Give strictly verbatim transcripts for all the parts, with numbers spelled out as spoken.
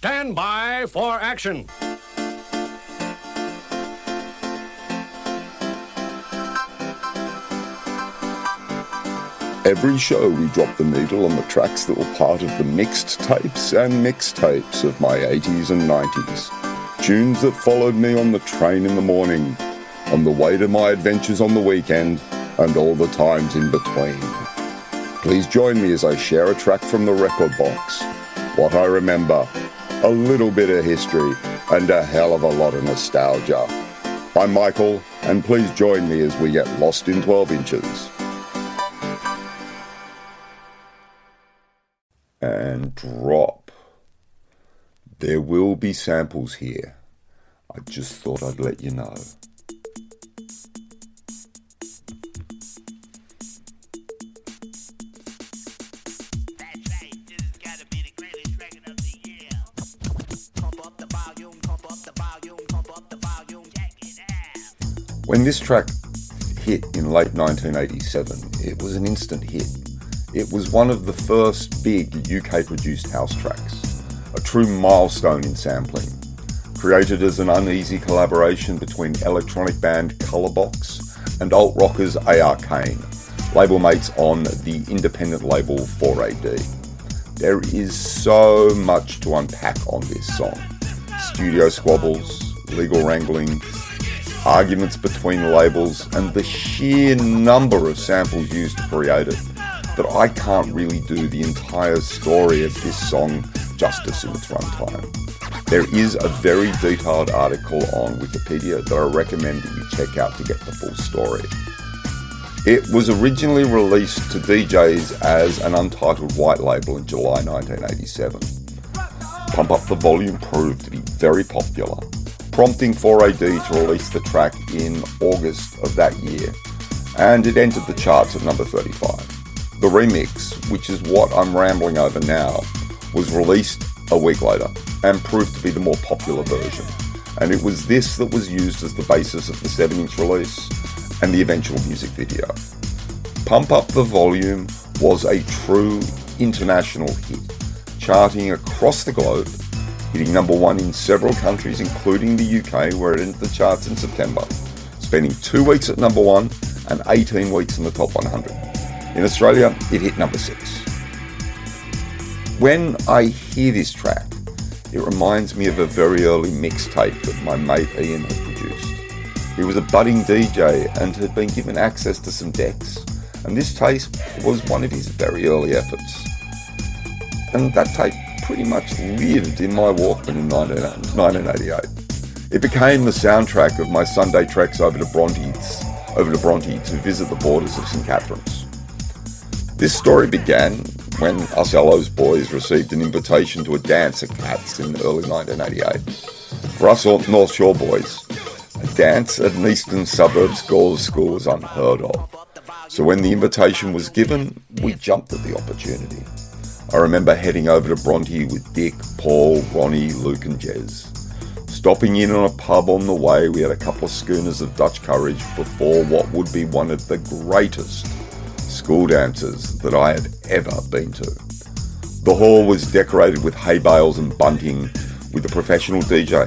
Stand by for action. Every show we drop the needle on the tracks that were part of the mixed tapes and mixtapes of my eighties and nineties. Tunes that followed me on the train in the morning, on the way to my adventures on the weekend, and all the times in between. Please join me as I share a track from the record box. What I remember, a little bit of history, and a hell of a lot of nostalgia. I'm Michael, and please join me as we get lost in twelve inches. And drop. There will be samples here. I just thought I'd let you know. When this track hit in late nineteen eighty-seven, it was an instant hit. It was one of the first big U K-produced house tracks, a true milestone in sampling. Created as an uneasy collaboration between electronic band Colourbox and alt-rockers A R Kane, label mates on the independent label four A D. There is so much to unpack on this song. Studio squabbles, legal wrangling, arguments between labels, and the sheer number of samples used to create it, that I can't really do the entire story of this song justice in its runtime. There is a very detailed article on Wikipedia that I recommend that you check out to get the full story. It was originally released to D Js as an untitled white label in July nineteen eighty-seven. Pump Up the Volume proved to be very popular, prompting four A D to release the track in August of that year, and it entered the charts at number thirty-five. The remix, which is what I'm rambling over now, was released a week later and proved to be the more popular version, and it was this that was used as the basis of the seven-inch release and the eventual music video. Pump Up the Volume was a true international hit, charting across the globe, hitting number one in several countries including the U K, where it entered the charts in September, spending two weeks at number one and eighteen weeks in the top one hundred. In Australia, it hit number six. When I hear this track, it reminds me of a very early mixtape that my mate Ian had produced. He was a budding D J and had been given access to some decks, and this tape was one of his very early efforts. And that tape pretty much lived in my Walkman in nineteen eighty-eight. It became the soundtrack of my Sunday treks over to Bronte, over to Bronte to visit the borders of Saint Catharines. This story began when us Ellos boys received an invitation to a dance at Cats in early nineteen eighty-eight. For us North Shore boys, a dance at an Eastern Suburbs girls' school was unheard of. So when the invitation was given, we jumped at the opportunity. I remember heading over to Bronte with Dick, Paul, Ronnie, Luke and Jez. Stopping in on a pub on the way, we had a couple of schooners of Dutch courage before what would be one of the greatest school dances that I had ever been to. The hall was decorated with hay bales and bunting, with a professional D J,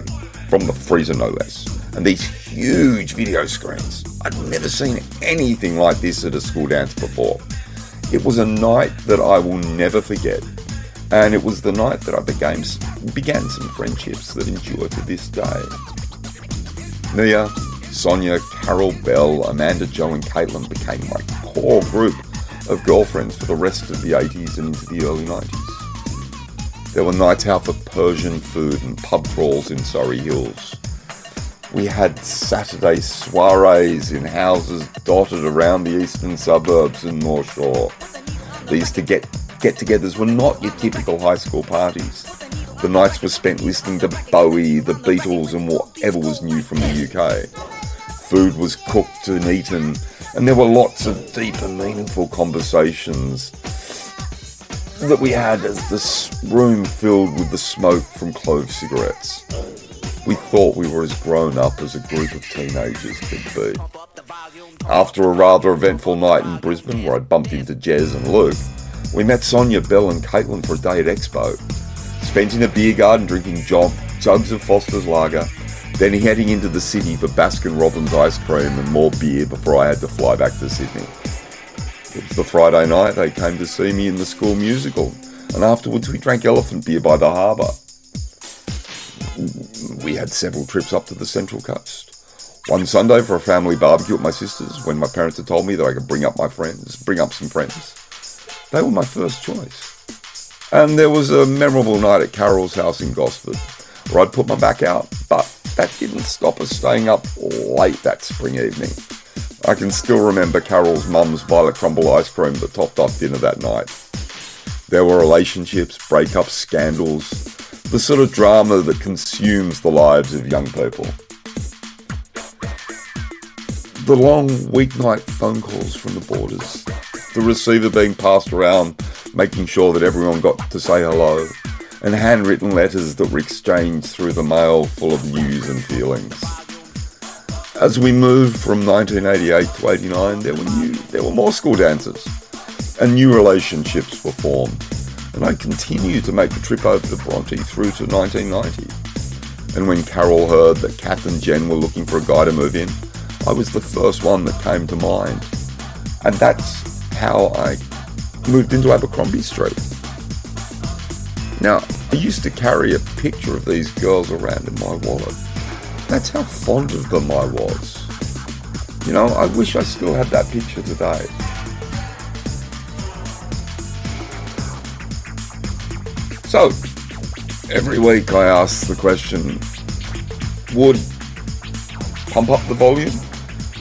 from the freezer no less, and these huge video screens. I'd never seen anything like this at a school dance before. It was a night that I will never forget, and it was the night that I began, began some friendships that endure to this day. Nia, Sonia, Carol, Bell, Amanda, Joe and Caitlin became my core group of girlfriends for the rest of the eighties and into the early nineties. There were nights out for Persian food and pub crawls in Surrey Hills. We had Saturday soirees in houses dotted around the Eastern Suburbs and North Shore. These to get, get-togethers were not your typical high school parties. The nights were spent listening to Bowie, the Beatles and whatever was new from the U K. Food was cooked and eaten, and there were lots of deep and meaningful conversations that we had as this room filled with the smoke from clove cigarettes. We thought we were as grown up as a group of teenagers could be. After a rather eventful night in Brisbane, where I bumped into Jez and Luke, we met Sonia, Bell and Caitlin for a day at Expo. spent in a beer garden drinking job, jugs of Foster's Lager, then heading into the city for Baskin Robbins ice cream and more beer before I had to fly back to Sydney. It was the Friday night they came to see me in the school musical, and afterwards we drank elephant beer by the harbour. We had several trips up to the Central Coast. One Sunday for a family barbecue at my sister's, when my parents had told me that I could bring up my friends, bring up some friends. They were my first choice. And there was a memorable night at Carol's house in Gosford, where I'd put my back out, but that didn't stop us staying up late that spring evening. I can still remember Carol's mum's Violet Crumble ice cream that topped off dinner that night. There were relationships, breakups, scandals, the sort of drama that consumes the lives of young people. The long weeknight phone calls from the borders, the receiver being passed around, making sure that everyone got to say hello, and handwritten letters that were exchanged through the mail full of news and feelings. As we moved from nineteen eighty-eight to eighty-nine, there were new, there were more school dances, and new relationships were formed, and I continued to make the trip over to Bronte through to nineteen ninety. And when Carol heard that Kath and Jen were looking for a guy to move in, I was the first one that came to mind. And that's how I moved into Abercrombie Street. Now, I used to carry a picture of these girls around in my wallet. That's how fond of them I was. You know, I wish I still had that picture today. So, every week I ask the question, would Pump Up the Volume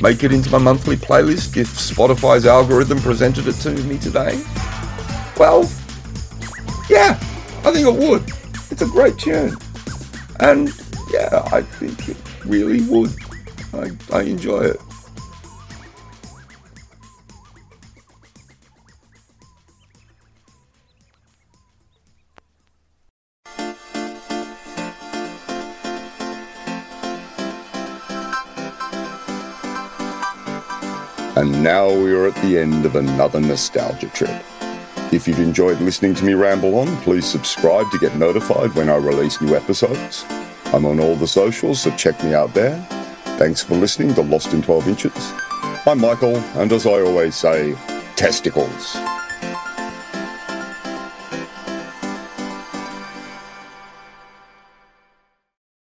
make it into my monthly playlist if Spotify's algorithm presented it to me today? Well, yeah, I think it would. It's a great tune. And yeah, I think it really would. I, I enjoy it. And now we are at the end of another nostalgia trip. If you've enjoyed listening to me ramble on, please subscribe to get notified when I release new episodes. I'm on all the socials, so check me out there. Thanks for listening to Lost in twelve Inches. I'm Michael, and as I always say, testicles.